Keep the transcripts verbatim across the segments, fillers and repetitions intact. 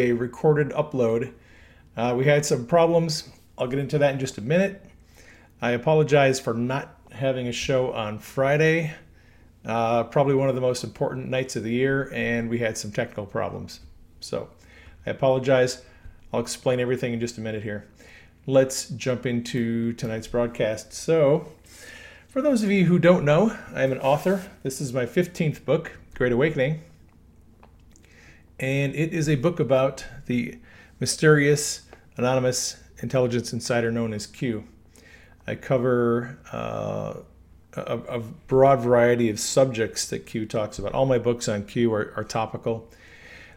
a recorded upload. Uh, we had some problems. I'll get into that in just a minute. I apologize for not having a show on Friday, uh, probably one of the most important nights of the year, and we had some technical problems. So I apologize. I'll explain everything in just a minute here. Let's jump into tonight's broadcast. So for those of you who don't know, I'm an author. This is my fifteenth book, Great Awakening, and it is a book about the mysterious anonymous intelligence insider known as Q. I cover uh, a, a broad variety of subjects that Q talks about. All my books on Q are, are topical.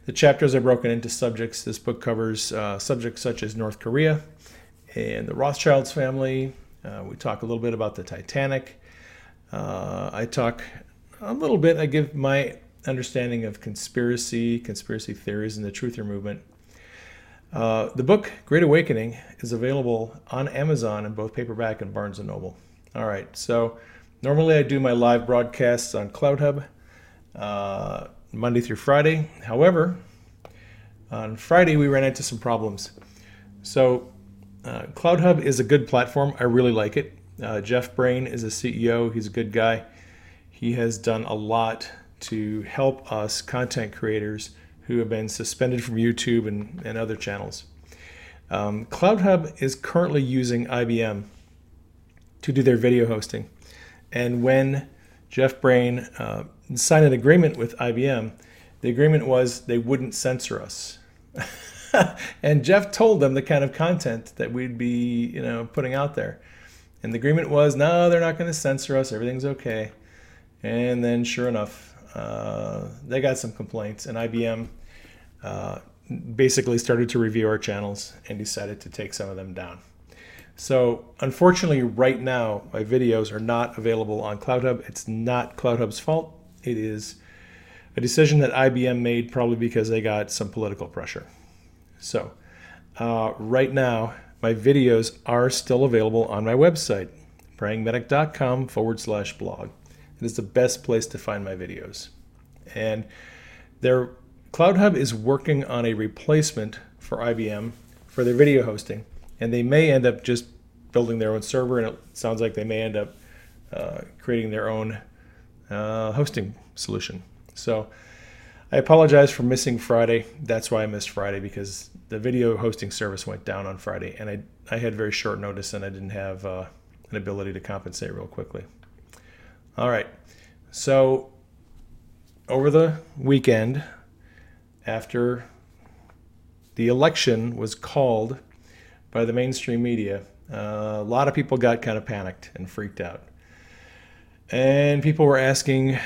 The chapters are broken into subjects. This book covers uh, subjects such as North Korea and the Rothschilds family. Uh, we talk a little bit about the Titanic. Uh, I talk a little bit, I give my understanding of conspiracy, conspiracy theories, and the truther movement. Uh, the book, Great Awakening, is available on Amazon in both paperback and Barnes and Noble. All right, so normally I do my live broadcasts on CloudHub uh, Monday through Friday. However, on Friday we ran into some problems. So uh, CloudHub is a good platform. I really like it. Uh, Jeff Brain is a C E O. He's a good guy. He has done a lot to help us content creators who have been suspended from YouTube and, and other channels. Um, CloudHub is currently using I B M to do their video hosting. And when Jeff Brain uh, signed an agreement with I B M, the agreement was they wouldn't censor us. And Jeff told them the kind of content that we'd be, you know, putting out there. And the agreement was, no, they're not gonna censor us, everything's okay. And then sure enough, Uh, they got some complaints, and I B M uh, basically started to review our channels and decided to take some of them down. So unfortunately right now my videos are not available on CloudHub. It's not CloudHub's fault. It is a decision that I B M made, probably because they got some political pressure. So uh, right now my videos are still available on my website, prayingmedic.com forward slash blog. It is the best place to find my videos. And their CloudHub is working on a replacement for I B M for their video hosting. And they may end up just building their own server, and it sounds like they may end up uh, creating their own uh, hosting solution. So I apologize for missing Friday. That's why I missed Friday, because the video hosting service went down on Friday, and I, I had very short notice, and I didn't have uh, an ability to compensate real quickly. All right, so over the weekend, after the election was called by the mainstream media, uh, a lot of people got kind of panicked and freaked out. And people were asking,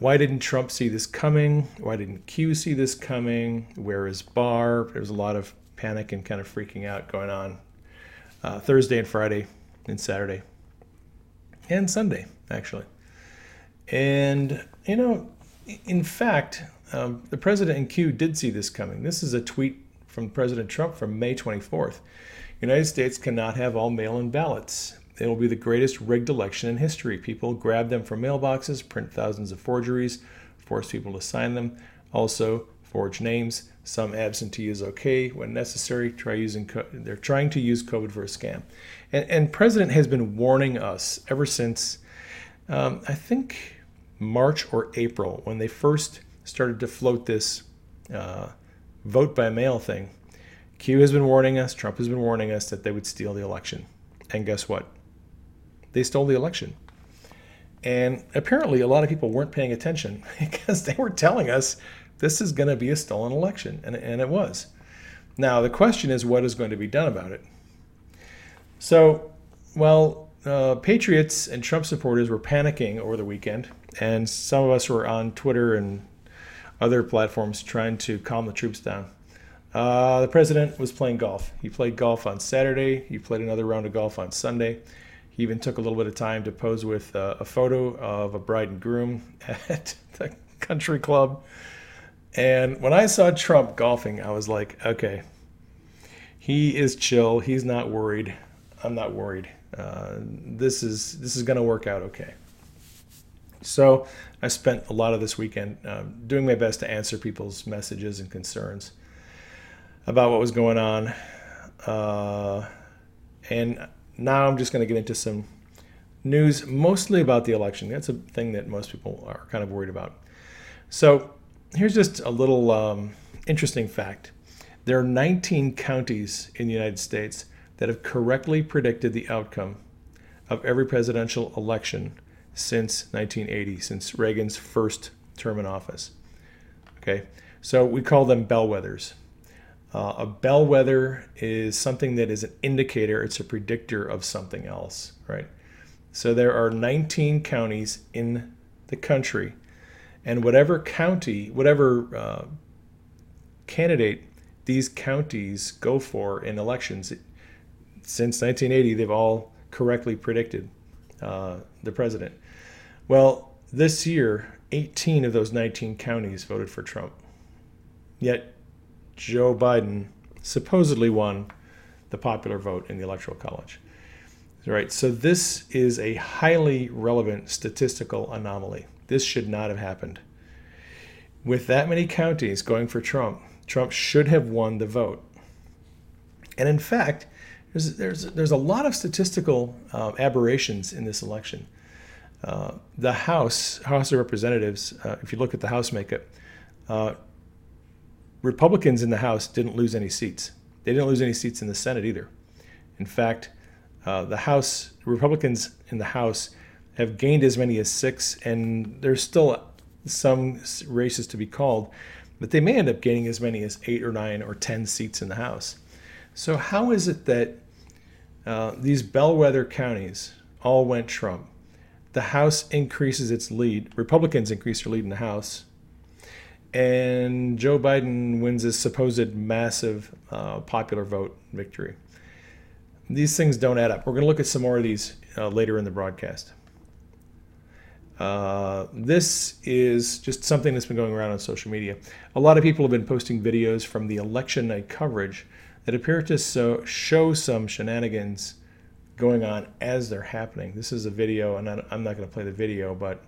why didn't Trump see this coming? Why didn't Q see this coming? Where is Barr? There was a lot of panic and kind of freaking out going on uh, Thursday and Friday and Saturday and Sunday, actually. And, you know, in fact, um, the president and Q did see this coming. This is a tweet from President Trump from May twenty-fourth. United States cannot have all mail-in ballots. It will be the greatest rigged election in history. People grab them from mailboxes, print thousands of forgeries, force people to sign them, also forge names. Some absentee is okay when necessary. Try using co- they're trying to use COVID for a scam. And, and president has been warning us ever since Um, I think March or April, when they first started to float this uh, vote by mail thing. Q has been warning us, Trump has been warning us that they would steal the election. And guess what? They stole the election. And apparently a lot of people weren't paying attention, because they were telling us this is going to be a stolen election, and, and it was. Now the question is, what is going to be done about it? So, well, Uh, patriots and Trump supporters were panicking over the weekend, and some of us were on Twitter and other platforms trying to calm the troops down. Uh, the president was playing golf. He played golf on Saturday. He played another round of golf on Sunday. He even took a little bit of time to pose with uh, a photo of a bride and groom at the country club. And when I saw Trump golfing, I was like, okay, he is chill. He's not worried. I'm not worried. Uh, this is this is going to work out okay. So I spent a lot of this weekend uh, doing my best to answer people's messages and concerns. about what was going on. Uh, and now I'm just going to get into some news, mostly about the election. That's a thing that most people are kind of worried about. So here's just a little um, interesting fact. There are nineteen counties in the United States that have correctly predicted the outcome of every presidential election since nineteen eighty, since Reagan's first term in office. Okay, so we call them bellwethers. Uh, a bellwether is something that is an indicator, it's a predictor of something else, right? So there are nineteen counties in the country, and whatever county, whatever uh, candidate these counties go for in elections, since nineteen eighty, they've all correctly predicted uh, the president. Well, this year, eighteen of those nineteen counties voted for Trump. Yet, Joe Biden supposedly won the popular vote in the Electoral College. All right, so this is a highly relevant statistical anomaly. This should not have happened. With that many counties going for Trump, Trump should have won the vote. And in fact, there's there's, there's a lot of statistical uh, aberrations in this election. Uh, the House, House of Representatives, uh, if you look at the House makeup, uh, Republicans in the House didn't lose any seats. They didn't lose any seats in the Senate either. In fact, uh, the House, Republicans in the House have gained as many as six, and there's still some races to be called, but they may end up gaining as many as eight or nine or ten seats in the House. So how is it that uh, these bellwether counties all went Trump? The House increases its lead. Republicans increase their lead in the House. And Joe Biden wins this supposed massive uh, popular vote victory. These things don't add up. We're going to look at some more of these uh, later in the broadcast. Uh, this is just something that's been going around on social media. A lot of people have been posting videos from the election night coverage that appear to so, show some shenanigans going on as they're happening. This is a video, and I'm not going to play the video, but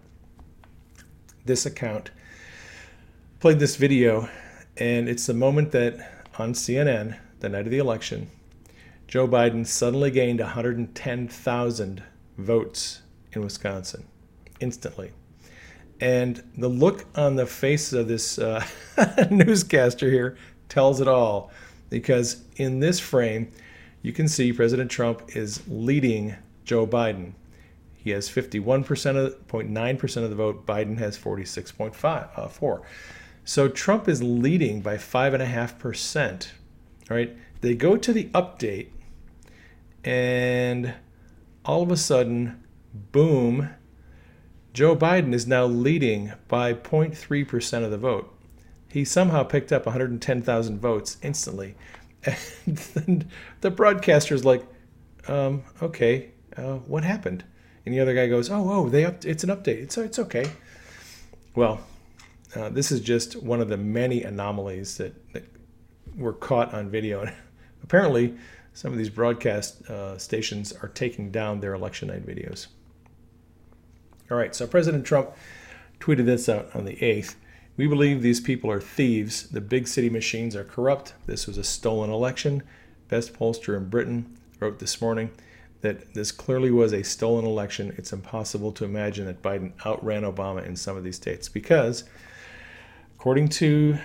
this account played this video, and it's the moment that on C N N, the night of the election, Joe Biden suddenly gained one hundred ten thousand votes in Wisconsin instantly. And the look on the face of this uh, newscaster here tells it all, because in this frame, you can see President Trump is leading Joe Biden. He has fifty-one point nine percent of the vote. Biden has forty-six point four. So Trump is leading by five point five percent. Right? They go to the update, and all of a sudden, boom, Joe Biden is now leading by zero point three percent of the vote. He somehow picked up one hundred ten thousand votes instantly. And then the broadcaster's like, um, okay, uh, what happened? And the other guy goes, oh, oh, they up- it's an update. It's it's okay. Well, uh, this is just one of the many anomalies that, that were caught on video. And apparently, some of these broadcast uh, stations are taking down their election night videos. All right, so President Trump tweeted this out on the eighth. We believe these people are thieves. The big city machines are corrupt. This was a stolen election. Best pollster in Britain wrote this morning that this clearly was a stolen election. It's impossible to imagine that Biden outran Obama in some of these states because, according to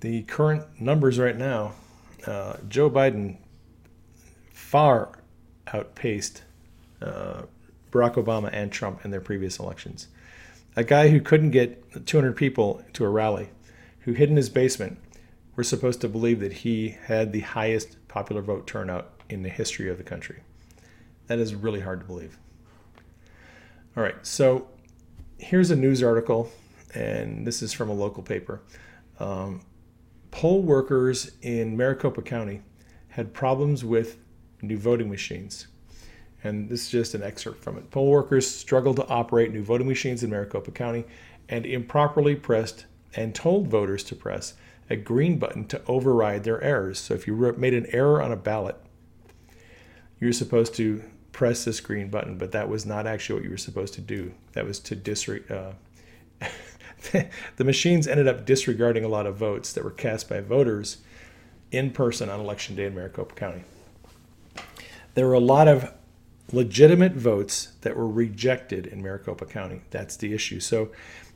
the current numbers right now, uh, Joe Biden far outpaced uh, Barack Obama and Trump in their previous elections. A guy who couldn't get two hundred people to a rally, who hid in his basement, we're supposed to believe that he had the highest popular vote turnout in the history of the country. That is really hard to believe. All right, so here's a news article, and this is from a local paper. Um, poll workers in Maricopa County had problems with new voting machines. And this is just an excerpt from it. Poll workers struggled to operate new voting machines in Maricopa County and improperly pressed and told voters to press a green button to override their errors. So if you made an error on a ballot, you're supposed to press this green button, but that was not actually what you were supposed to do. That was to disregard. Uh, the machines ended up disregarding a lot of votes that were cast by voters in person on Election Day in Maricopa County. There were a lot of legitimate votes that were rejected in Maricopa County. That's the issue. So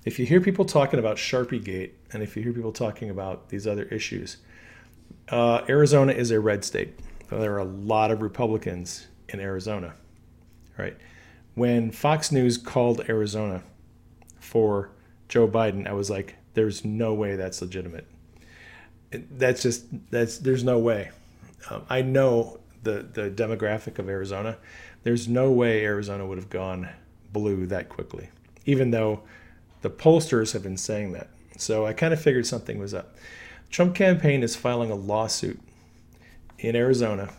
if you hear people talking about Sharpiegate, and if you hear people talking about these other issues, uh, Arizona is a red state. So there are a lot of Republicans in Arizona, right? When Fox News called Arizona for Joe Biden, I was like, there's no way that's legitimate. That's just, that's there's no way. Um, I know the, the demographic of Arizona. There's no way Arizona would have gone blue that quickly, even though the pollsters have been saying that. So I kind of figured something was up. Trump campaign is filing a lawsuit in Arizona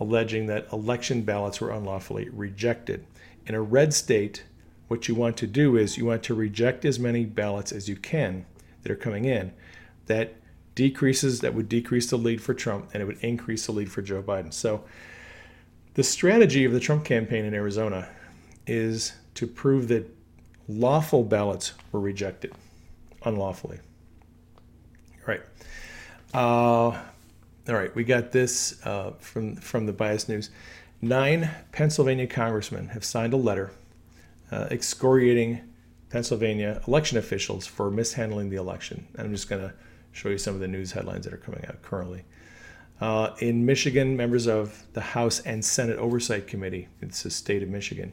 alleging that election ballots were unlawfully rejected. In a red state, what you want to do is you want to reject as many ballots as you can that are coming in. That decreases, that would decrease the lead for Trump, and it would increase the lead for Joe Biden. So the strategy of the Trump campaign in Arizona is to prove that lawful ballots were rejected unlawfully. All right. Uh, all right. We got this uh, from, from the Bias News. Nine Pennsylvania congressmen have signed a letter uh, excoriating Pennsylvania election officials for mishandling the election. And I'm just going to show you some of the news headlines that are coming out currently. Uh, in Michigan, members of the House and Senate Oversight Committee, it's the state of Michigan,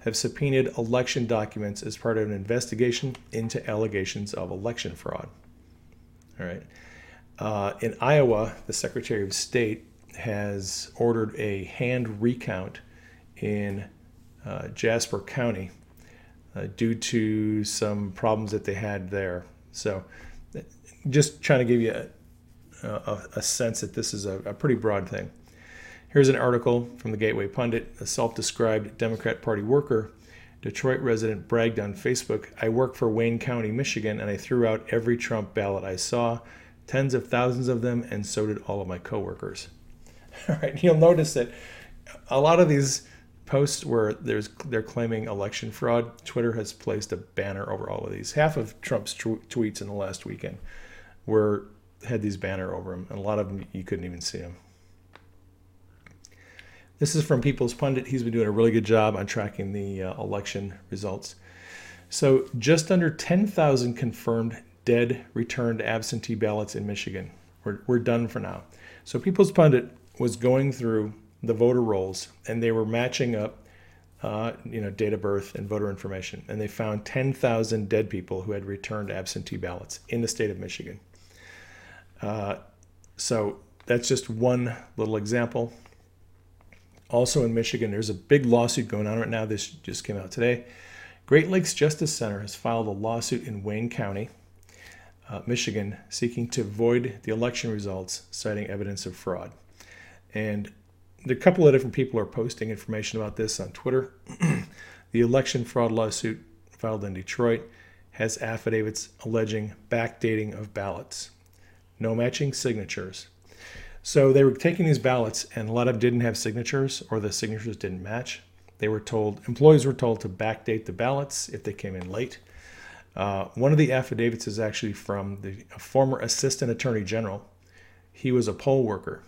have subpoenaed election documents as part of an investigation into allegations of election fraud. All right. Uh, in Iowa, the Secretary of State has ordered a hand recount in uh, Jasper County uh, due to some problems that they had there. So just trying to give you a, a, a sense that this is a, a pretty broad thing. Here's an article from the Gateway Pundit. A self-described Democrat Party worker, Detroit resident, bragged on Facebook, "I work for Wayne County, Michigan, and I threw out every Trump ballot I saw, tens of thousands of them, and so did all of my coworkers." All right, you'll notice that a lot of these posts where there's they're claiming election fraud, Twitter has placed a banner over all of these. Half of Trump's tw- tweets in the last weekend were had these banner over them, and a lot of them you couldn't even see them. This is from People's Pundit. He's been doing a really good job on tracking the uh, election results. So just under ten thousand confirmed dead returned absentee ballots in Michigan. We're, we're done for now. So People's Pundit was going through the voter rolls, and they were matching up uh, you know, date of birth and voter information. And they found ten thousand dead people who had returned absentee ballots in the state of Michigan. Uh, so that's just one little example. Also in Michigan, there's a big lawsuit going on right now. This just came out today. Great Lakes Justice Center has filed a lawsuit in Wayne County, uh, Michigan, seeking to void the election results, citing evidence of fraud. And a couple of different people are posting information about this on Twitter. The election fraud lawsuit filed in Detroit has affidavits alleging backdating of ballots, no matching signatures. So they were taking these ballots, and a lot of them didn't have signatures, or the signatures didn't match. They were told, employees were told to backdate the ballots if they came in late. Uh, one of the affidavits is actually from the a former assistant attorney general. He was a poll worker,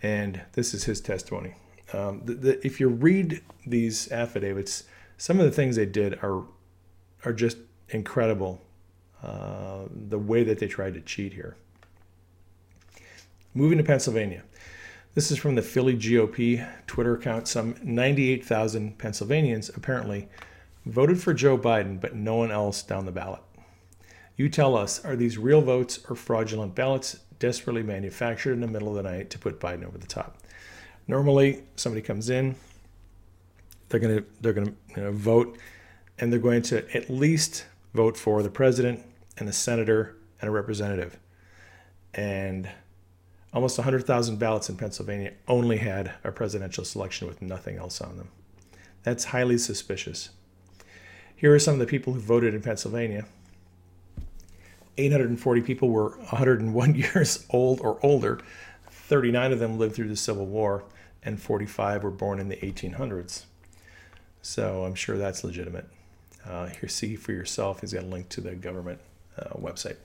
and this is his testimony. Um, the, the, if you read these affidavits, some of the things they did are, are just incredible, uh, the way that they tried to cheat here. Moving to Pennsylvania. This is from the Philly G O P Twitter account. Some ninety-eight thousand Pennsylvanians apparently voted for Joe Biden, but no one else down the ballot. You tell us, are these real votes or fraudulent ballots desperately manufactured in the middle of the night to put Biden over the top? Normally, somebody comes in, they're going to they're going to you know, vote, and they're going to at least vote for the president and a senator and a representative. And almost one hundred thousand ballots in Pennsylvania only had a presidential selection with nothing else on them. That's highly suspicious. Here are some of the people who voted in Pennsylvania. eight hundred forty people were one hundred one years old or older. thirty-nine of them lived through the Civil War, and forty-five were born in the eighteen hundreds. So I'm sure that's legitimate. Uh, here, see for yourself. He's got a link to the government uh, website.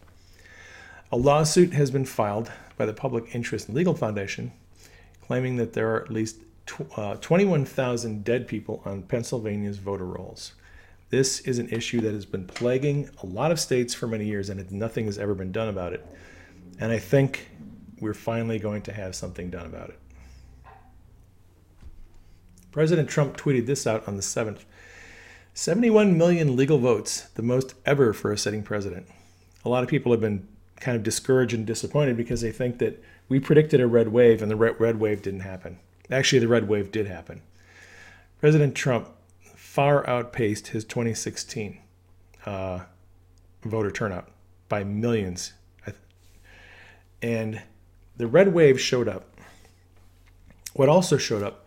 A lawsuit has been filed by the Public Interest and Legal Foundation claiming that there are at least tw- uh, twenty-one thousand dead people on Pennsylvania's voter rolls. This is an issue that has been plaguing a lot of states for many years, and it, nothing has ever been done about it. And I think we're finally going to have something done about it. President Trump tweeted this out on the seventh. seventy-one million legal votes, the most ever for a sitting president. A lot of people have been kind of discouraged and disappointed because they think that we predicted a red wave and the red wave didn't happen. Actually, the red wave did happen. President Trump far outpaced his twenty sixteen uh, voter turnout by millions. And the red wave showed up. What also showed up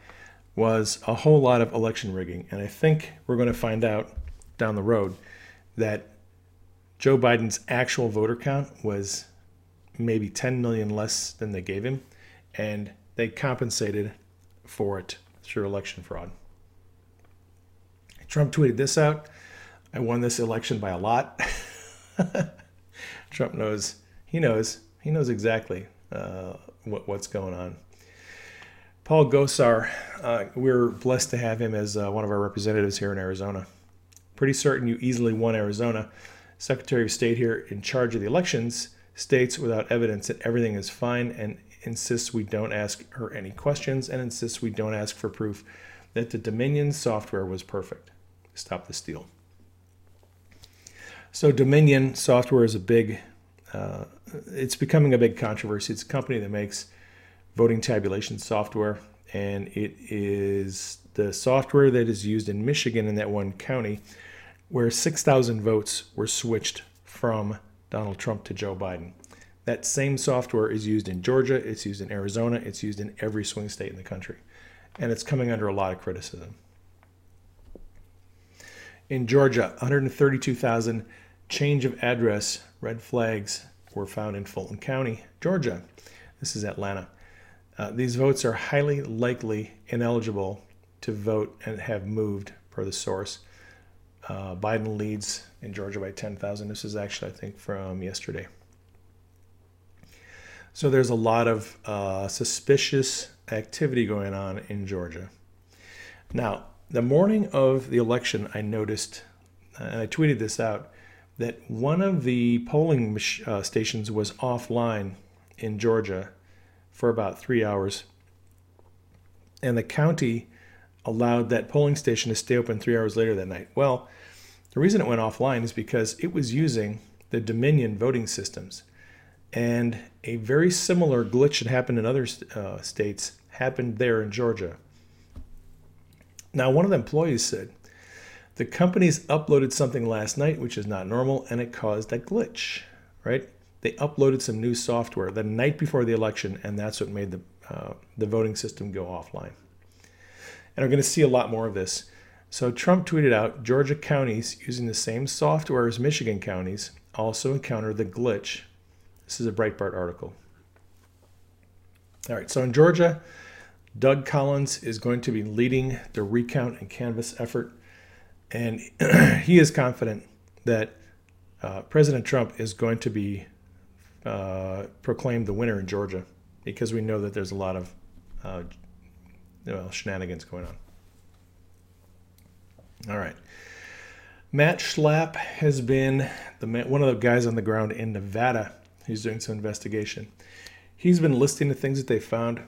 was a whole lot of election rigging. And I think we're going to find out down the road that Joe Biden's actual voter count was maybe ten million less than they gave him, and they compensated for it through election fraud. Trump tweeted this out: I won this election by a lot. Trump knows, he knows, he knows exactly uh, what, what's going on. Paul Gosar, uh, we're blessed to have him as uh, one of our representatives here in Arizona. Pretty certain you easily won Arizona. Secretary of State here in charge of the elections states without evidence that everything is fine and insists we don't ask her any questions and insists we don't ask for proof that the Dominion software was perfect. Stop the steal. So Dominion software is a big, uh, it's becoming a big controversy. It's a company that makes voting tabulation software, and it is the software that is used in Michigan in that one county where six thousand votes were switched from Donald Trump to Joe Biden. That same software is used in Georgia, it's used in Arizona, it's used in every swing state in the country. And it's coming under a lot of criticism. In Georgia, one hundred thirty-two thousand change of address red flags were found in Fulton County, Georgia. This is Atlanta. Uh, these votes are highly likely ineligible to vote and have moved, per the source. Uh, Biden leads in Georgia by ten thousand. This is actually, I think, from yesterday. So there's a lot of uh, suspicious activity going on in Georgia. Now, the morning of the election, I noticed, and I tweeted this out, that one of the polling uh, stations was offline in Georgia for about three hours. And the county allowed that polling station to stay open three hours later that night. Well, the reason it went offline is because it was using the Dominion voting systems. And a very similar glitch that happened in other uh, states happened there in Georgia. Now, one of the employees said, the companies uploaded something last night, which is not normal, and it caused a glitch, right? They uploaded some new software the night before the election, and that's what made the uh, the voting system go offline. And we're going to see a lot more of this. So Trump tweeted out, Georgia counties using the same software as Michigan counties also encountered the glitch. This is a Breitbart article. All right, so in Georgia, Doug Collins is going to be leading the recount and canvass effort. And he is confident that uh, President Trump is going to be uh, proclaimed the winner in Georgia, because we know that there's a lot of uh, well, shenanigans going on. All right. Matt Schlapp has been the one of the guys on the ground in Nevada. He's doing some investigation. He's been listing the things that they found: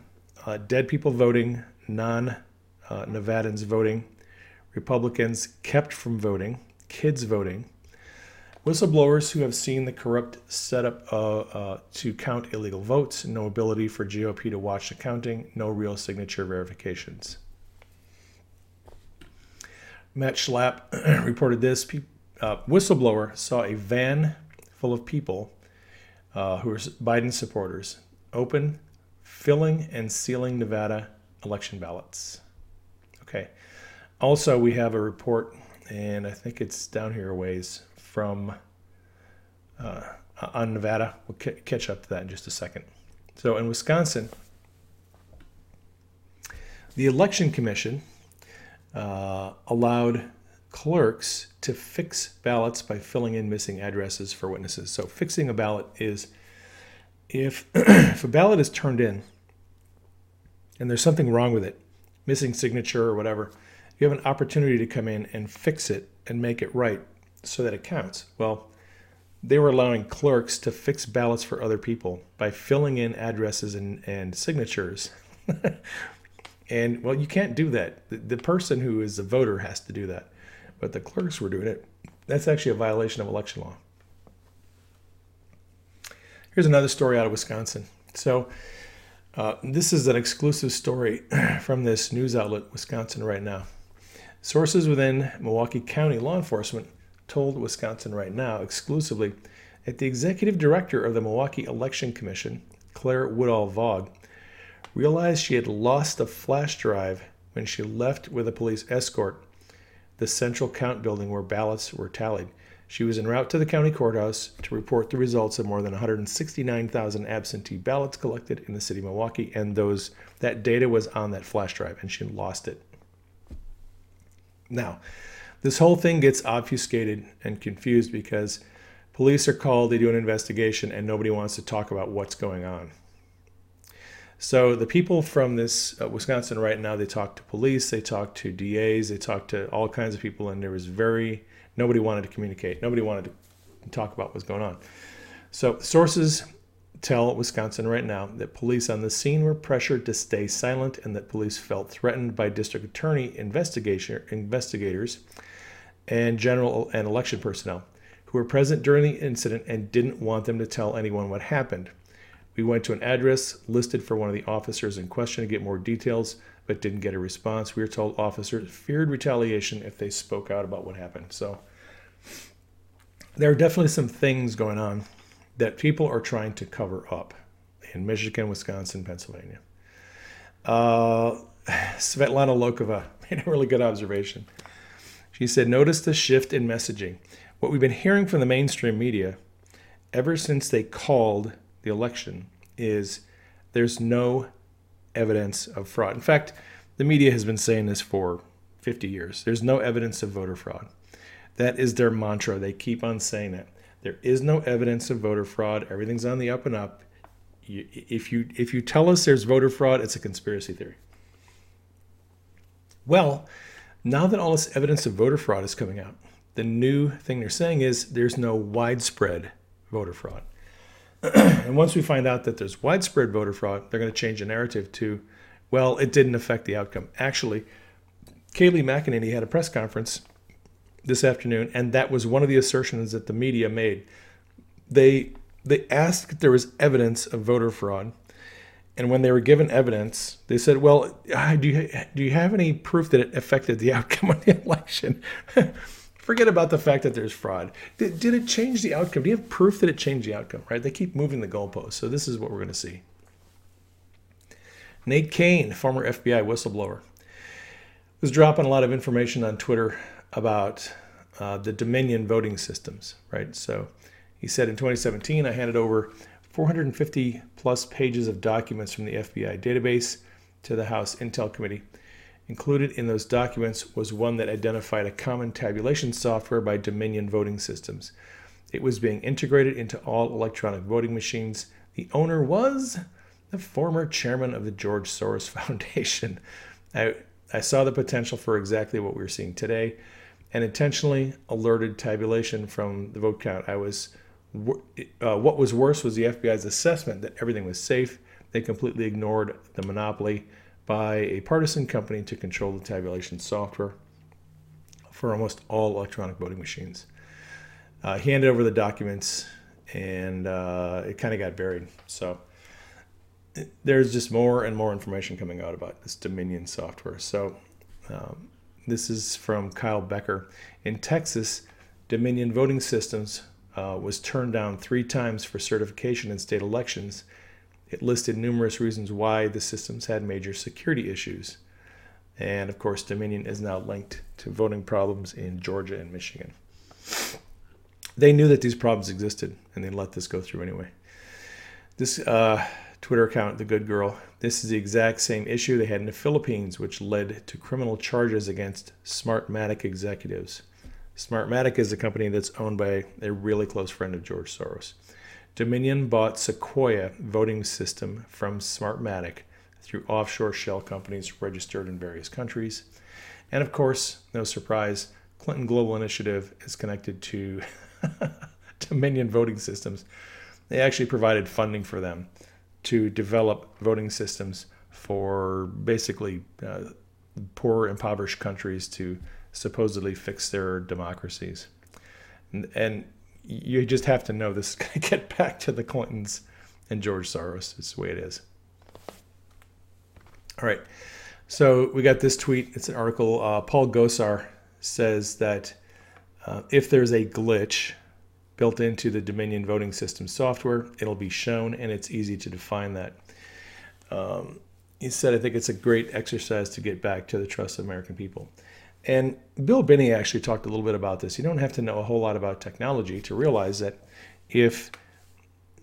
uh, dead people voting, non-Nevadans uh, voting, Republicans kept from voting, kids voting, whistleblowers who have seen the corrupt setup uh, uh, to count illegal votes, no ability for G O P to watch the counting, no real signature verifications. Matt Schlapp reported this. Uh, whistleblower saw a van full of people Uh, who are Biden supporters, open, filling, and sealing Nevada election ballots. Okay. Also, we have a report, and I think it's down here a ways from uh, on Nevada. We'll c- catch up to that in just a second. So in Wisconsin, the Election Commission uh, allowed clerks to fix ballots by filling in missing addresses for witnesses. So fixing a ballot is if, if a ballot is turned in and there's something wrong with it, missing signature or whatever, you have an opportunity to come in and fix it and make it right so that it counts. Well, they were allowing clerks to fix ballots for other people by filling in addresses and, and signatures. And, well, you can't do that. The, the person who is the voter has to do that. But the clerks were doing it. That's actually a violation of election law. Here's another story out of Wisconsin. So uh, this is an exclusive story from this news outlet, Wisconsin Right Now. Sources within Milwaukee County law enforcement told Wisconsin Right Now exclusively that the executive director of the Milwaukee Election Commission, Claire Woodall Vog, realized she had lost a flash drive when she left with a police escort the central count building where ballots were tallied. She was en route to the county courthouse to report the results of more than one hundred sixty-nine thousand absentee ballots collected in the city of Milwaukee, and those that data was on that flash drive, and she lost it. Now, this whole thing gets obfuscated and confused because police are called, they do an investigation, and nobody wants to talk about what's going on. So the people from this uh, Wisconsin Right Now, they talked to police, they talked to D As, they talked to all kinds of people, and there was very, nobody wanted to communicate. Nobody wanted to talk about what's going on. So sources tell Wisconsin Right Now that police on the scene were pressured to stay silent and that police felt threatened by district attorney investigation investigators and general and election personnel who were present during the incident and didn't want them to tell anyone what happened. We went to an address listed for one of the officers in question to get more details, but didn't get a response. We were told officers feared retaliation if they spoke out about what happened. So there are definitely some things going on that people are trying to cover up in Michigan, Wisconsin, Pennsylvania. Uh, Svetlana Lokova made a really good observation. She said, notice the shift in messaging. What we've been hearing from the mainstream media ever since they called the election is there's no evidence of fraud. In fact, the media has been saying this for fifty years. There's no evidence of voter fraud. That is their mantra. They keep on saying that. There is no evidence of voter fraud. Everything's on the up and up. You, if you if you tell us there's voter fraud, it's a conspiracy theory. Well, now that all this evidence of voter fraud is coming out, the new thing they're saying is there's no widespread voter fraud. And once we find out that there's widespread voter fraud, they're going to change the narrative to, well, it didn't affect the outcome. Actually, Kayleigh McEnany had a press conference this afternoon, and that was one of the assertions that the media made. They they asked if there was evidence of voter fraud, and when they were given evidence, they said, well, do you, do you have any proof that it affected the outcome of the election? Forget about the fact that there's fraud. Did, did it change the outcome? Do you have proof that it changed the outcome, right? They keep moving the goalposts. So this is what we're going to see. Nate Kane, former F B I whistleblower, was dropping a lot of information on Twitter about uh, the Dominion voting systems, right? So he said in twenty seventeen, I handed over four hundred fifty plus pages of documents from the F B I database to the House Intel Committee. Included in those documents was one that identified a common tabulation software by Dominion Voting Systems. It was being integrated into all electronic voting machines. The owner was the former chairman of the George Soros Foundation. I, I saw the potential for exactly what we're seeing today and intentionally alerted tabulation from the vote count. I was, uh, what was worse was the F B I's assessment that everything was safe. They completely ignored the monopoly by a partisan company to control the tabulation software for almost all electronic voting machines. Uh, he handed over the documents, and uh, it kind of got buried. So it, there's just more and more information coming out about this Dominion software. So um, this is from Kyle Becker. In Texas, Dominion Voting Systems uh, was turned down three times for certification in state elections. It listed numerous reasons why the systems had major security issues. And of course, Dominion is now linked to voting problems in Georgia and Michigan. They knew that these problems existed and they let this go through anyway. This uh, Twitter account, The Good Girl, this is the exact same issue they had in the Philippines, which led to criminal charges against Smartmatic executives. Smartmatic is a company that's owned by a really close friend of George Soros. Dominion bought Sequoia Voting System from Smartmatic through offshore shell companies registered in various countries. And of course, no surprise, Clinton Global Initiative is connected to Dominion Voting Systems. They actually provided funding for them to develop voting systems for basically uh, poor, impoverished countries to supposedly fix their democracies. And, and you just have to know this is going to get back to the Clintons and George Soros. It's the way it is. All right. So we got this tweet. It's an article. Uh, Paul Gosar says that uh, if there's a glitch built into the Dominion voting system software, it'll be shown, and it's easy to define that. Um, he said, I think it's a great exercise to get back to the trust of American people. And Bill Binney actually talked a little bit about this. You don't have to know a whole lot about technology to realize that if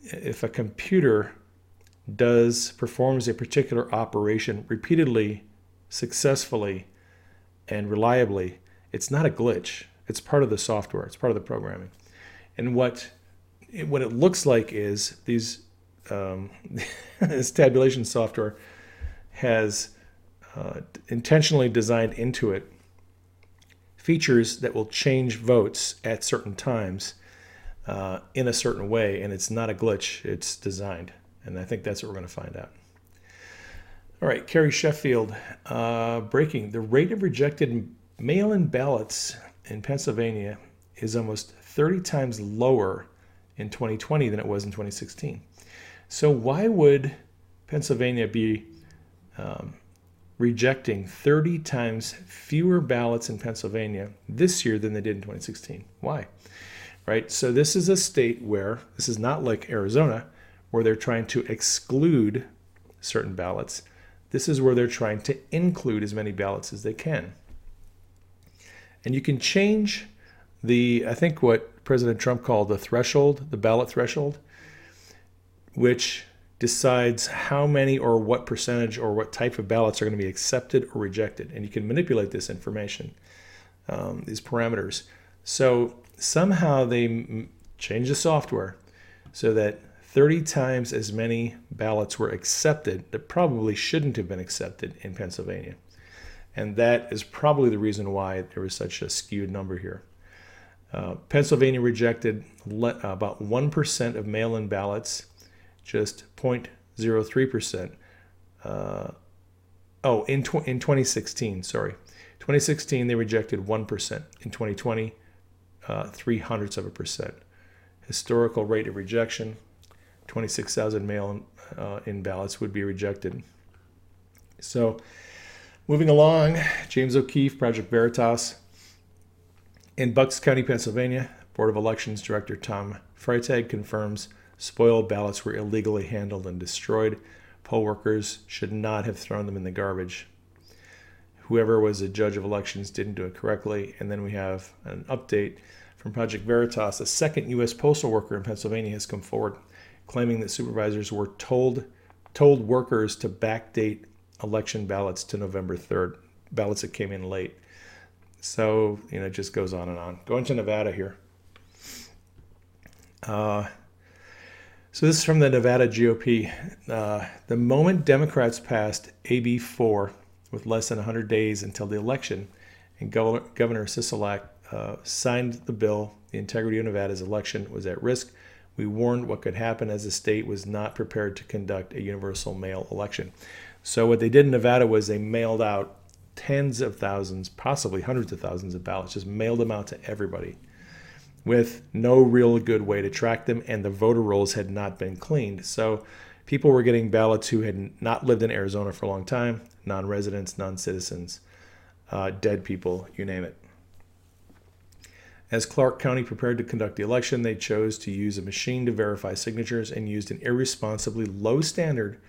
if a computer does performs a particular operation repeatedly, successfully, and reliably, it's not a glitch. It's part of the software. It's part of the programming. And what it, what it looks like is these um, this tabulation software has uh, intentionally designed into it features that will change votes at certain times uh, in a certain way, and it's not a glitch, it's designed. And I think that's what we're going to find out. All right, Kerry Sheffield, uh, breaking. The rate of rejected mail-in ballots in Pennsylvania is almost thirty times lower in twenty twenty than it was in twenty sixteen. So why would Pennsylvania be um, rejecting thirty times fewer ballots in Pennsylvania this year than they did in twenty sixteen. Why? Right? So this is a state where, this is not like Arizona, where they're trying to exclude certain ballots. This is where they're trying to include as many ballots as they can. And you can change the, I think what President Trump called the threshold, the ballot threshold, which decides how many or what percentage or what type of ballots are going to be accepted or rejected. And you can manipulate this information, um, these parameters. So somehow they m- changed the software so that thirty times as many ballots were accepted that probably shouldn't have been accepted in Pennsylvania. And that is probably the reason why there was such a skewed number here. Uh, Pennsylvania rejected le- about one percent of mail-in ballots, just zero point zero three percent. Uh, oh, in tw- in twenty sixteen, sorry. twenty sixteen, they rejected one percent. In twenty twenty, uh, three hundredths of a percent. Historical rate of rejection, twenty-six thousand mail-in uh, in ballots would be rejected. So moving along, James O'Keefe, Project Veritas. In Bucks County, Pennsylvania, Board of Elections Director Tom Freitag confirms spoiled ballots were illegally handled and destroyed. Poll workers should not have thrown them in the garbage. Whoever was a judge of elections didn't do it correctly. And then we have an update from Project Veritas. A second U S postal worker in Pennsylvania has come forward claiming that supervisors were told told workers to backdate election ballots to November third, ballots that came in late. So, you know, it just goes on and on. Going to Nevada here. Uh, So this is from the Nevada G O P. Uh, the moment Democrats passed A B four with less than one hundred days until the election, and Governor, Governor Sisolak uh, signed the bill, the integrity of Nevada's election was at risk. We warned what could happen as the state was not prepared to conduct a universal mail election. So what they did in Nevada was they mailed out tens of thousands, possibly hundreds of thousands of ballots, just mailed them out to everybody, with no real good way to track them, and the voter rolls had not been cleaned. So people were getting ballots who had not lived in Arizona for a long time, non-residents, non-citizens, uh, dead people, you name it. As Clark County prepared to conduct the election, they chose to use a machine to verify signatures and used an irresponsibly low standard,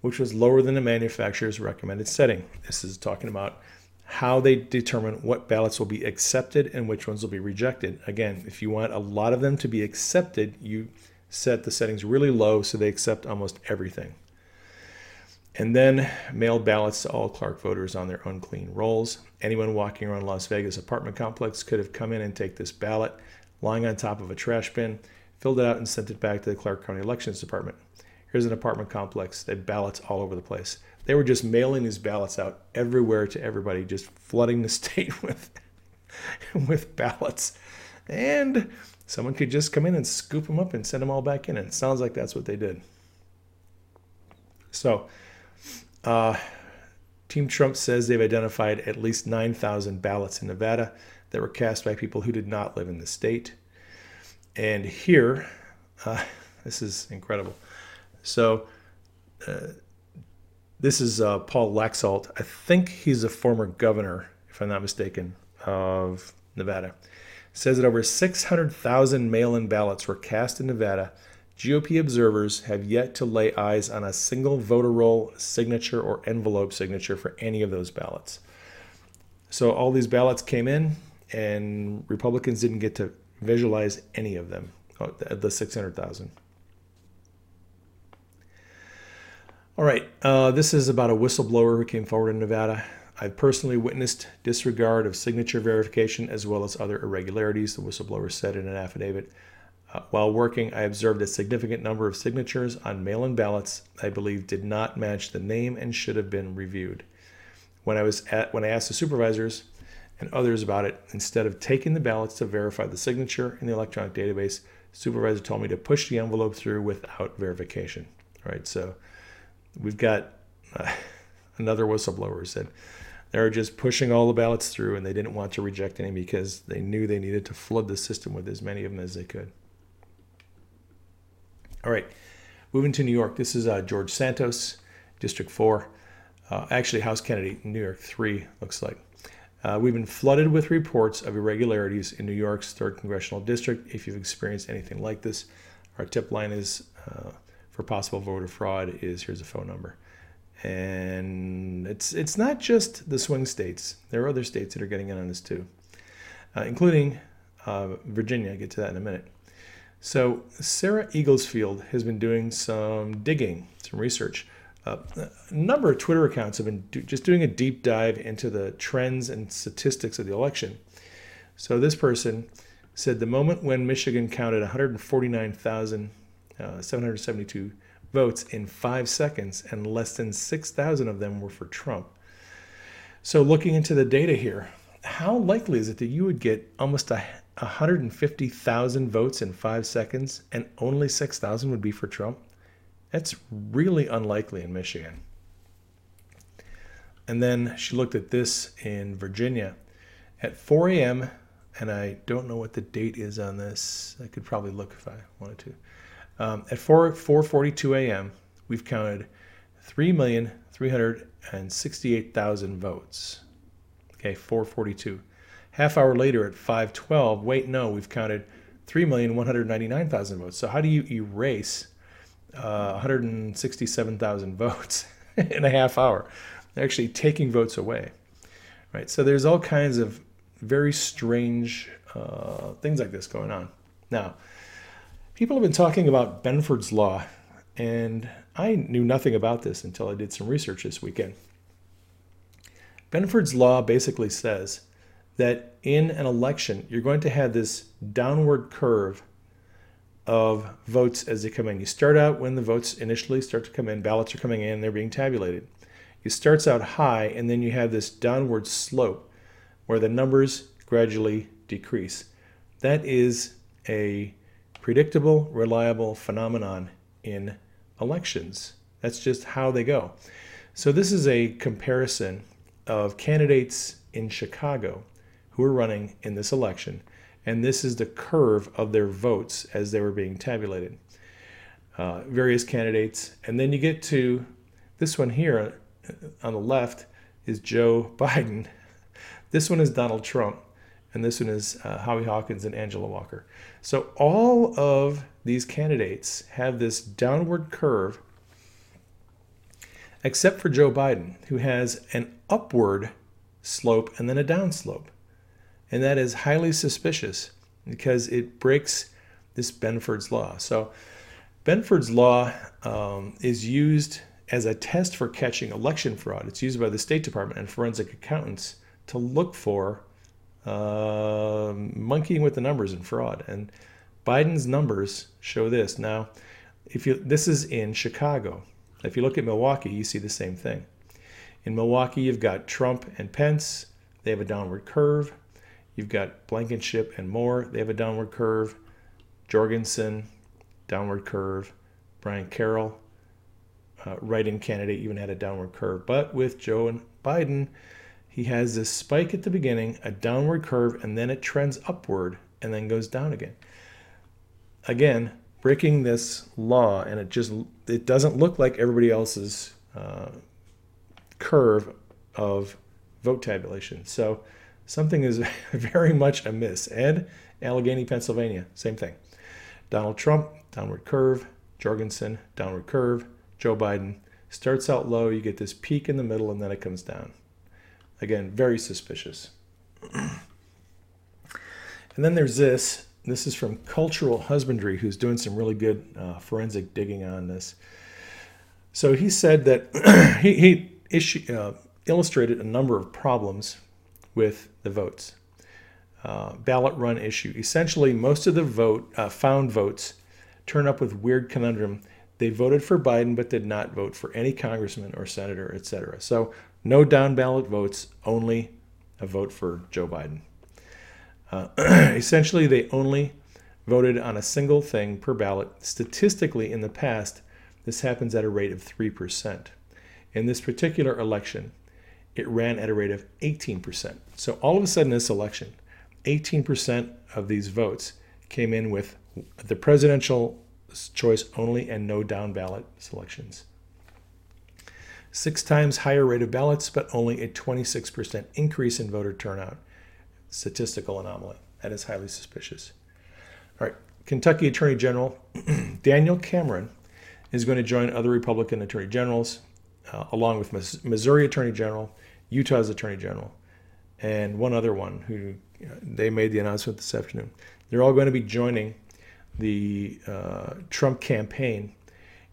which was lower than the manufacturer's recommended setting. This is talking about how they determine what ballots will be accepted and which ones will be rejected. Again, if you want a lot of them to be accepted, you set the settings really low so they accept almost everything. And then mailed ballots to all Clark voters on their unclean rolls. Anyone walking around Las Vegas apartment complex could have come in and take this ballot lying on top of a trash bin. filled it out, and sent it back to the Clark County Elections Department. Here's an apartment complex. They had ballots all over the place. They were just mailing these ballots out everywhere to everybody, just flooding the state with, with ballots. And someone could just come in and scoop them up and send them all back in. And it sounds like that's what they did. So uh, Team Trump says they've identified at least nine thousand ballots in Nevada that were cast by people who did not live in the state. And here, uh, this is incredible. So uh, this is uh, Paul Laxalt. I think he's a former governor, if I'm not mistaken, of Nevada. Says that over six hundred thousand mail-in ballots were cast in Nevada. G O P observers have yet to lay eyes on a single voter roll signature or envelope signature for any of those ballots. So all these ballots came in, and Republicans didn't get to visualize any of them, the six hundred thousand. All right, uh, this is about a whistleblower who came forward in Nevada. I've personally witnessed disregard of signature verification as well as other irregularities, the whistleblower said in an affidavit. Uh, while working, I observed a significant number of signatures on mail-in ballots I believe did not match the name and should have been reviewed. When I was at, when I asked the supervisors and others about it, instead of taking the ballots to verify the signature in the electronic database, supervisor told me to push the envelope through without verification. All right, so we've got uh, another whistleblower who said, they're just pushing all the ballots through, and they didn't want to reject any because they knew they needed to flood the system with as many of them as they could. All right, moving to New York. This is uh, George Santos, District four. Uh, actually, House Kennedy, New York three, looks like. Uh, we've been flooded with reports of irregularities in New York's third Congressional District. If you've experienced anything like this, our tip line is uh, for possible voter fraud is here's a phone number. And it's it's not just the swing states. There are other states that are getting in on this too, uh, including uh, Virginia. I'll get to that in a minute. So Sarah Eaglesfield has been doing some digging, some research. Uh, a number of Twitter accounts have been do, just doing a deep dive into the trends and statistics of the election. So this person said the moment when Michigan counted one hundred forty-nine thousand seven hundred seventy-two votes in five seconds, and less than six thousand of them were for Trump. So looking into the data here, how likely is it that you would get almost one hundred fifty thousand votes in five seconds and only six thousand would be for Trump? That's really unlikely in Michigan. And then she looked at this in Virginia at four a.m. and I don't know what the date is on this. I could probably look if I wanted to. Um, at four forty-two a.m., we've counted three million three hundred sixty-eight thousand votes. Okay, four forty-two. Half hour later at five twelve, wait, no, we've counted three million one hundred ninety-nine thousand votes. So how do you erase uh, one hundred sixty-seven thousand votes in a half hour? They're actually taking votes away, right? So there's all kinds of very strange uh, things like this going on. Now, people have been talking about Benford's Law, and I knew nothing about this until I did some research this weekend. Benford's Law basically says that in an election, you're going to have this downward curve of votes as they come in. You start out when the votes initially start to come in, ballots are coming in, they're being tabulated. It starts out high, and then you have this downward slope where the numbers gradually decrease. That is a predictable, reliable phenomenon in elections. That's just how they go. So this is a comparison of candidates in Chicago who are running in this election, and this is the curve of their votes as they were being tabulated. Uh, various candidates, and then you get to this one here on the left is Joe Biden. This one is Donald Trump. And this one is uh, Howie Hawkins and Angela Walker. So all of these candidates have this downward curve, except for Joe Biden, who has an upward slope and then a down slope. And that is highly suspicious because it breaks this Benford's Law. So Benford's Law um, is used as a test for catching election fraud. It's used by the State Department and forensic accountants to look for Uh, monkeying with the numbers and fraud. And Biden's numbers show this. Now, if you this is in Chicago. If you look at Milwaukee, you see the same thing. In Milwaukee, you've got Trump and Pence. They have a downward curve. You've got Blankenship and Moore. They have a downward curve. Jorgensen, downward curve. Brian Carroll, uh, write-in candidate, even had a downward curve. But with Joe and Biden, he has this spike at the beginning, a downward curve, and then it trends upward and then goes down again. Again, breaking this law, and it just it doesn't look like everybody else's uh, curve of vote tabulation. So something is very much amiss. Ed, Allegheny, Pennsylvania, same thing. Donald Trump, downward curve. Jorgensen, downward curve. Joe Biden starts out low, you get this peak in the middle, and then it comes down. Again, very suspicious. And then there's this. This is from Cultural Husbandry, who's doing some really good uh, forensic digging on this. So he said that he, he issue, uh, illustrated a number of problems with the votes. Uh, ballot run issue. Essentially, most of the vote uh, found votes turn up with weird conundrum. They voted for Biden but did not vote for any congressman or senator, et cetera. So no down ballot votes, only a vote for Joe Biden. Uh, essentially, they only voted on a single thing per ballot. Statistically, in the past, this happens at a rate of three percent. In this particular election, it ran at a rate of eighteen percent. So all of a sudden, this election, eighteen percent of these votes came in with the presidential choice only and no down ballot selections. Six times higher rate of ballots, but only a twenty-six percent increase in voter turnout. Statistical anomaly. That is highly suspicious. All right, Kentucky Attorney General Daniel Cameron is going to join other Republican Attorney Generals, uh, along with Missouri Attorney General, Utah's Attorney General, and one other one who you know, they made the announcement this afternoon. They're all going to be joining the uh, Trump campaign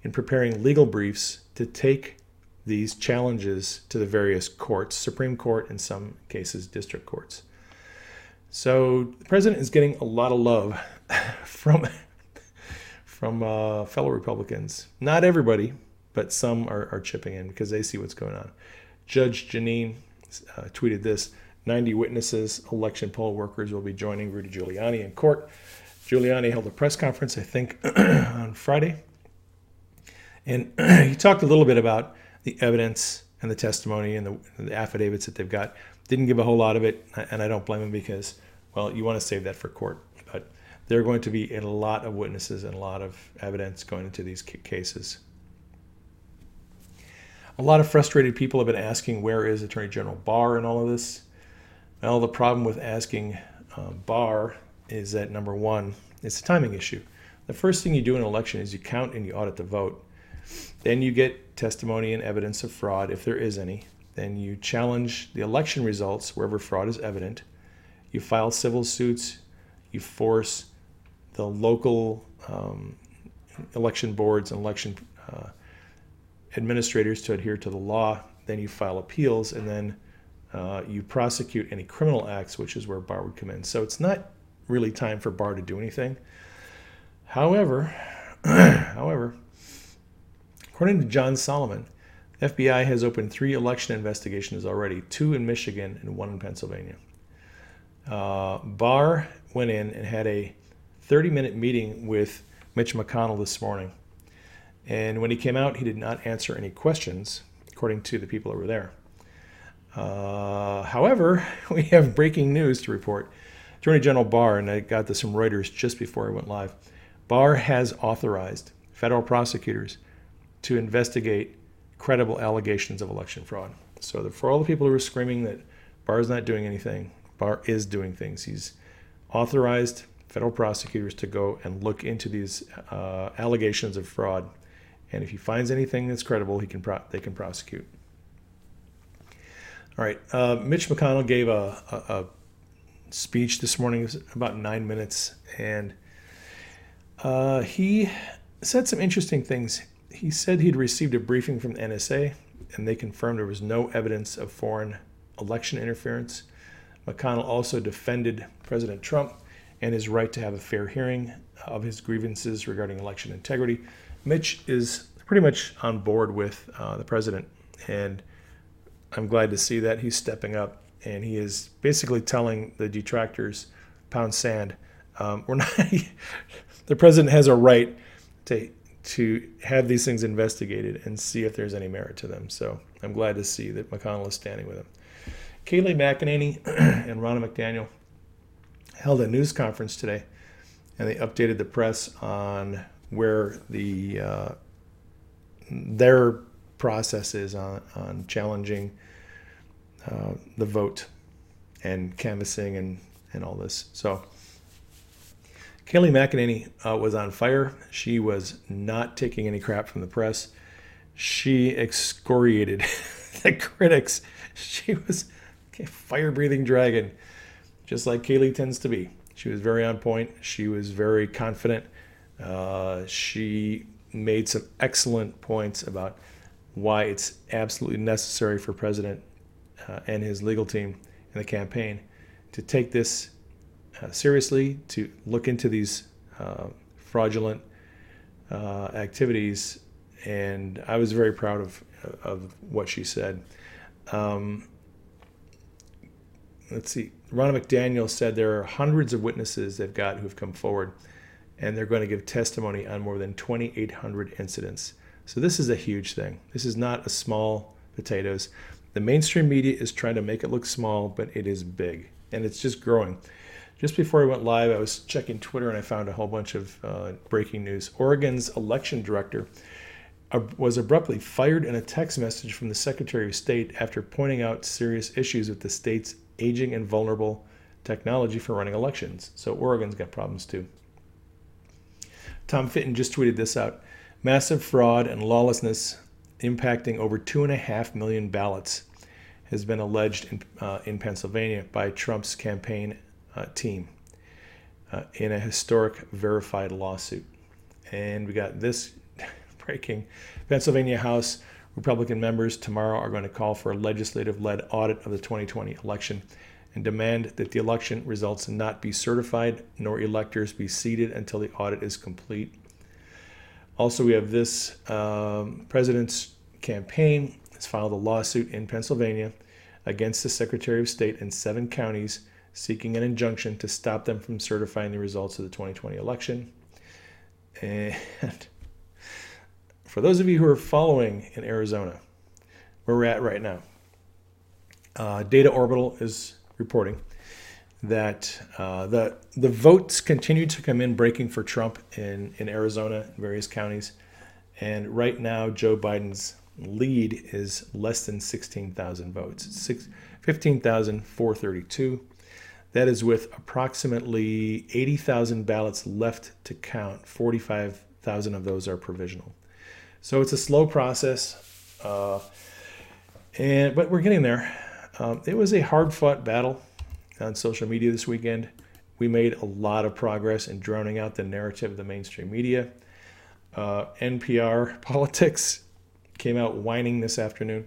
in preparing legal briefs to take these challenges to the various courts, Supreme Court, in some cases, district courts. So the president is getting a lot of love from from uh, fellow Republicans. Not everybody, but some are, are chipping in because they see what's going on. Judge Janine uh, tweeted this, ninety witnesses, election poll workers will be joining Rudy Giuliani in court. Giuliani held a press conference, I think, on Friday. And he talked a little bit about the evidence and the testimony and the, and the affidavits that they've got. Didn't give a whole lot of it, and I don't blame him because, well, you want to save that for court. But there are going to be a lot of witnesses and a lot of evidence going into these cases. A lot of frustrated people have been asking, where is Attorney General Barr in all of this? Well, the problem with asking uh, Barr is that, number one, it's a timing issue. The first thing you do in an election is you count and you audit the vote. Then you get testimony and evidence of fraud, if there is any. Then you challenge the election results wherever fraud is evident. You file civil suits. You force the local um, election boards and election uh, administrators to adhere to the law. Then you file appeals, and then uh, you prosecute any criminal acts, which is where Barr would come in. So it's not really time for Barr to do anything. However, however, according to John Solomon, the F B I has opened three election investigations already, two in Michigan and one in Pennsylvania. Uh, Barr went in and had a thirty-minute meeting with Mitch McConnell this morning. And when he came out, he did not answer any questions, according to the people over there. Uh, however, we have breaking news to report. Attorney General Barr, and I got this from Reuters just before I went live, Barr has authorized federal prosecutors to investigate credible allegations of election fraud. So the, for all the people who are screaming that Barr's not doing anything, Barr is doing things. He's authorized federal prosecutors to go and look into these uh, allegations of fraud. And if he finds anything that's credible, he can pro- they can prosecute. All right, uh, Mitch McConnell gave a, a, a speech this morning. It was about nine minutes. And uh, he said some interesting things. He said he'd received a briefing from the N S A, and they confirmed there was no evidence of foreign election interference. McConnell also defended President Trump and his right to have a fair hearing of his grievances regarding election integrity. Mitch is pretty much on board with uh, the president, and I'm glad to see that he's stepping up, and he is basically telling the detractors, pound sand, um, we're not. The president has a right to to have these things investigated and see if there's any merit to them. So I'm glad to see that McConnell is standing with him. Kayleigh McEnany and Ronna McDaniel held a news conference today, and they updated the press on where the uh, their process is on, on challenging uh, the vote and canvassing and, and all this. So Kayleigh McEnany uh, was on fire. She was not taking any crap from the press. She excoriated the critics. She was a fire-breathing dragon, just like Kayleigh tends to be. She was very on point. She was very confident. Uh, she made some excellent points about why it's absolutely necessary for President uh, and his legal team and the campaign to take this Uh, seriously, to look into these uh, fraudulent uh, activities, and I was very proud of of what she said. Um, let's see, Ronna McDaniel said there are hundreds of witnesses they've got who've come forward, and they're going to give testimony on more than twenty-eight hundred incidents. So this is a huge thing. This is not a small potatoes. The mainstream media is trying to make it look small, but it is big, and it's just growing. Just before I went live, I was checking Twitter and I found a whole bunch of uh, breaking news. Oregon's election director was abruptly fired in a text message from the Secretary of State after pointing out serious issues with the state's aging and vulnerable technology for running elections. So Oregon's got problems too. Tom Fitton just tweeted this out. Massive fraud and lawlessness impacting over two and a half million ballots has been alleged in, uh, in Pennsylvania by Trump's campaign Uh, team uh, in a historic verified lawsuit. And we got this breaking. Pennsylvania House Republican members tomorrow are going to call for a legislative-led audit of the twenty twenty election and demand that the election results not be certified nor electors be seated until the audit is complete. Also, we have this um, president's campaign has filed a lawsuit in Pennsylvania against the Secretary of State in seven counties seeking an injunction to stop them from certifying the results of the twenty twenty election. And for those of you who are following in Arizona, where we're at right now, uh, Data Orbital is reporting that uh, the the votes continue to come in, breaking for Trump in, in Arizona, various counties. And right now, Joe Biden's lead is less than sixteen thousand votes, Six, fifteen thousand four hundred thirty-two. That is with approximately eighty thousand ballots left to count. forty-five thousand of those are provisional. So it's a slow process, uh, and but we're getting there. Um, it was a hard-fought battle on social media this weekend. We made a lot of progress in drowning out the narrative of the mainstream media. Uh, N P R Politics came out whining this afternoon.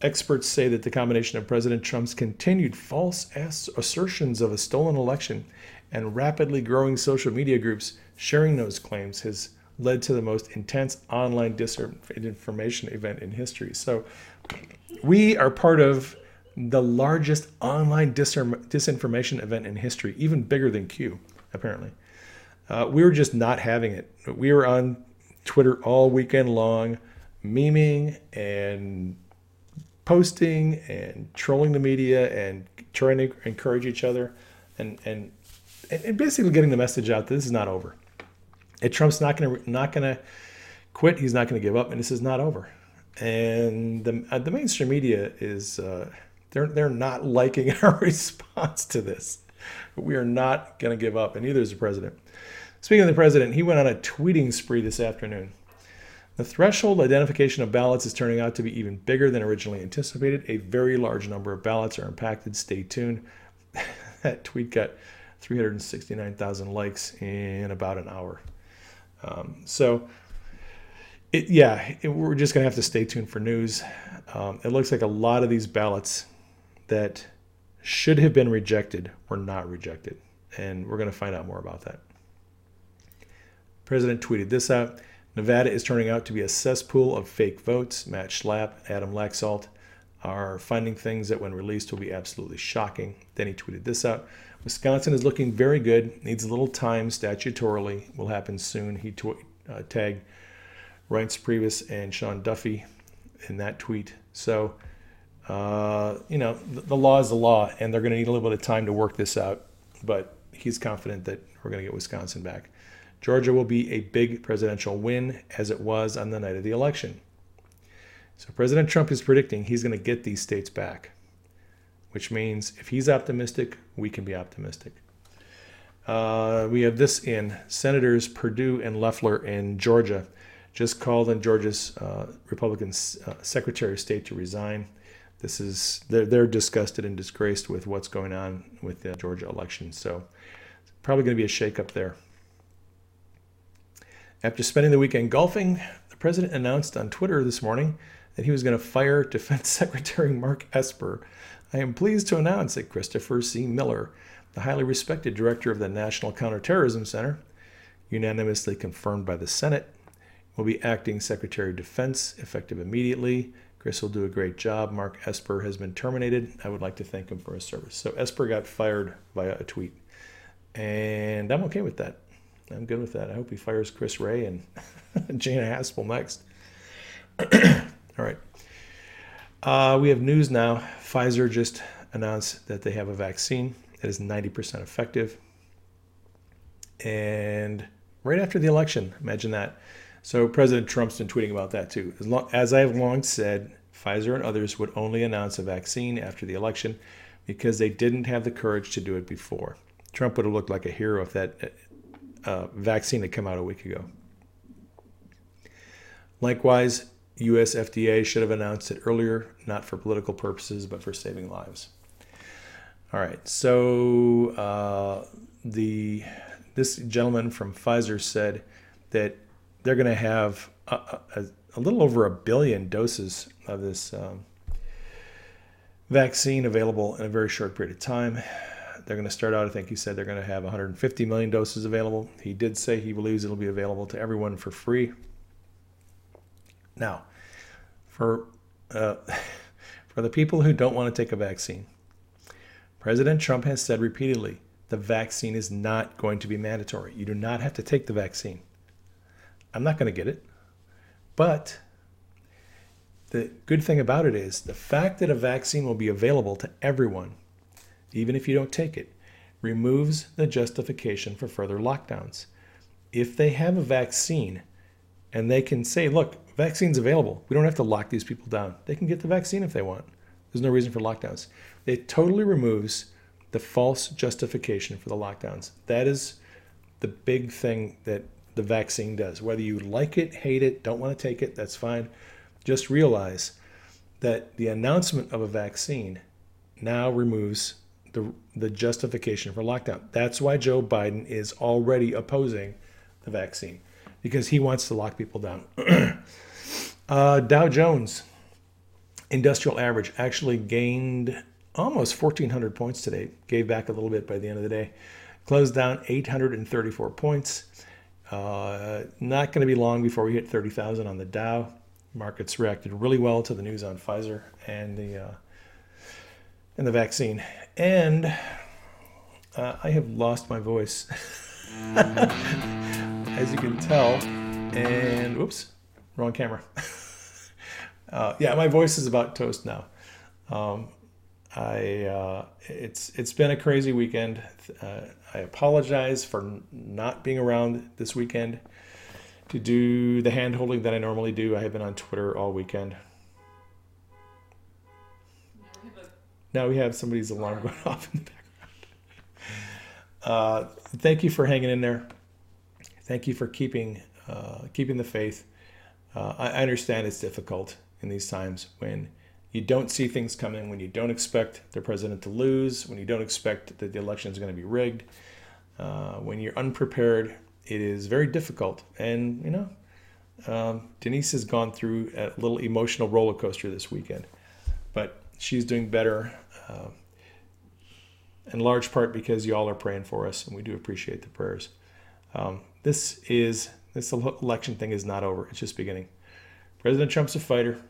Experts say that the combination of President Trump's continued false ass assertions of a stolen election and rapidly growing social media groups sharing those claims has led to the most intense online disinformation event in history. So we are part of the largest online disinformation event in history, even bigger than Q, apparently. Uh, we were just not having it. We were on Twitter all weekend long, memeing and posting and trolling the media and trying to encourage each other and and and basically getting the message out that this is not over. And Trump's not going to not going to quit. He's not going to give up, and this is not over. And the uh, the mainstream media is uh, they're they're not liking our response to this. We are not going to give up, and neither is the president. Speaking of the president, he went on a tweeting spree this afternoon. The threshold identification of ballots is turning out to be even bigger than originally anticipated. A very large number of ballots are impacted. Stay tuned. That tweet got three hundred sixty-nine thousand likes in about an hour. Um, so, it, yeah, it, we're just going to have to stay tuned for news. Um, it looks like a lot of these ballots that should have been rejected were not rejected. and we're going to find out more about that. The president tweeted this out. Nevada is turning out to be a cesspool of fake votes. Matt Schlapp and Adam Laxalt are finding things that when released will be absolutely shocking. Then he tweeted this out. Wisconsin is looking very good, needs a little time statutorily, will happen soon. He tw- uh, tagged Reince Priebus and Sean Duffy in that tweet. So, uh, you know, the, the law is the law, and they're going to need a little bit of time to work this out. But he's confident that we're going to get Wisconsin back. Georgia will be a big presidential win, as it was on the night of the election. So President Trump is predicting he's going to get these states back, which means if he's optimistic, we can be optimistic. Uh, we have this in. Senators Perdue and Loeffler in Georgia just called on Georgia's uh, Republican uh, Secretary of State to resign. This is they're, they're disgusted and disgraced with what's going on with the Georgia election. So it's probably going to be a shakeup there. After spending the weekend golfing, the president announced on Twitter this morning that he was going to fire Defense Secretary Mark Esper. I am pleased to announce that Christopher C. Miller, the highly respected director of the National Counterterrorism Center, unanimously confirmed by the Senate, will be acting Secretary of Defense effective immediately. Chris will do a great job. Mark Esper has been terminated. I would like to thank him for his service. So Esper got fired via a tweet, and I'm okay with that. I'm good with that. I hope he fires Chris Wray and Jana Haspel next. All right. Uh, we have news now. Pfizer just announced that they have a vaccine that is ninety percent effective. And right after the election, imagine that. So President Trump's been tweeting about that too. As, long, as I have long said, Pfizer and others would only announce a vaccine after the election because they didn't have the courage to do it before. Trump would have looked like a hero if that uh, vaccine had come out a week ago. Likewise, U S F D A should have announced it earlier, not for political purposes, but for saving lives. All right, so uh, the this gentleman from Pfizer said that they're going to have a, a, a little over a billion doses of this um, vaccine available in a very short period of time. They're going to start out, I think he said, they're going to have one hundred fifty million doses available. He did say he believes it'll be available to everyone for free. Now, for uh, for the people who don't want to take a vaccine, President Trump has said repeatedly, the vaccine is not going to be mandatory. You do not have to take the vaccine. I'm not going to get it. But the good thing about it is the fact that a vaccine will be available to everyone, even if you don't take it, removes the justification for further lockdowns. If they have a vaccine and they can say, look, vaccine's available. We don't have to lock these people down. They can get the vaccine if they want. There's no reason for lockdowns. It totally removes the false justification for the lockdowns. That is the big thing that the vaccine does. Whether you like it, hate it, don't want to take it, that's fine. Just realize that the announcement of a vaccine now removes the, the justification for lockdown. That's why Joe Biden is already opposing the vaccine, because he wants to lock people down. uh, Dow Jones industrial average actually gained almost fourteen hundred points today, gave back a little bit by the end of the day, closed down eight hundred thirty-four points. Uh, not going to be long before we hit thirty thousand on the Dow. Markets reacted really well to the news on Pfizer and the, uh, and the vaccine. And uh, I have lost my voice. As you can tell, and whoops, wrong camera. uh, yeah, my voice is about toast now. Um, I uh, it's it's been a crazy weekend. Uh, I apologize for not being around this weekend to do the hand-holding that I normally do. I have been on Twitter all weekend. Now we have somebody's alarm going off in the background. Uh, thank you for hanging in there. Thank you for keeping uh, keeping the faith. Uh, I understand it's difficult in these times when you don't see things coming, when you don't expect the president to lose, when you don't expect that the election is going to be rigged, uh, when you're unprepared. It is very difficult. And you know, um, Denise has gone through a little emotional roller coaster this weekend, but she's doing better. Uh, in large part because y'all are praying for us, and we do appreciate the prayers. Um, this is this election thing is not over. It's just beginning. President Trump's a fighter.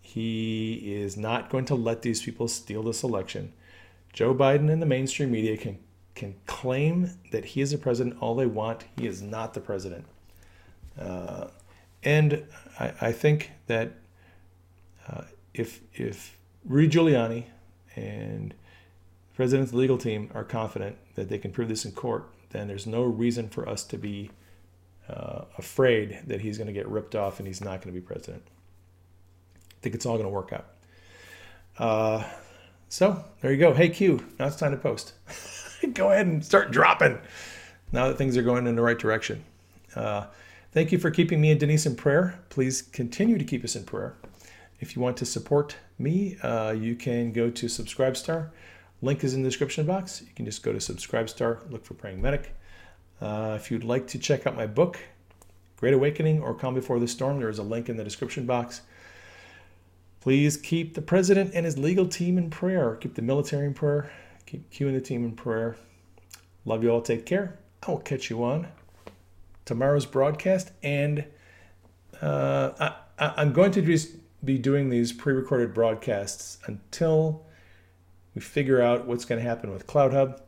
He is not going to let these people steal this election. Joe Biden and the mainstream media can can claim that he is the president all they want. He is not the president. Uh, and I, I think that uh, if if Rudy Giuliani and the president's legal team are confident that they can prove this in court, then there's no reason for us to be uh, afraid that he's going to get ripped off and he's not going to be president. I think it's all going to work out. Uh, so there you go. Hey, Q, now it's time to post. Go ahead and start dropping now that things are going in the right direction. Uh, thank you for keeping me and Denise in prayer. Please continue to keep us in prayer. If you want to support me, uh, you can go to Subscribestar. Link is in the description box. You can just go to Subscribestar, look for Praying Medic. Uh, if you'd like to check out my book, Great Awakening or Calm Before the Storm, there is a link in the description box. Please keep the president and his legal team in prayer. Keep the military in prayer. Keep Q and the team in prayer. Love you all. Take care. I will catch you on tomorrow's broadcast. And uh, I, I, I'm going to just be doing these pre-recorded broadcasts until we figure out what's going to happen with CloudHub.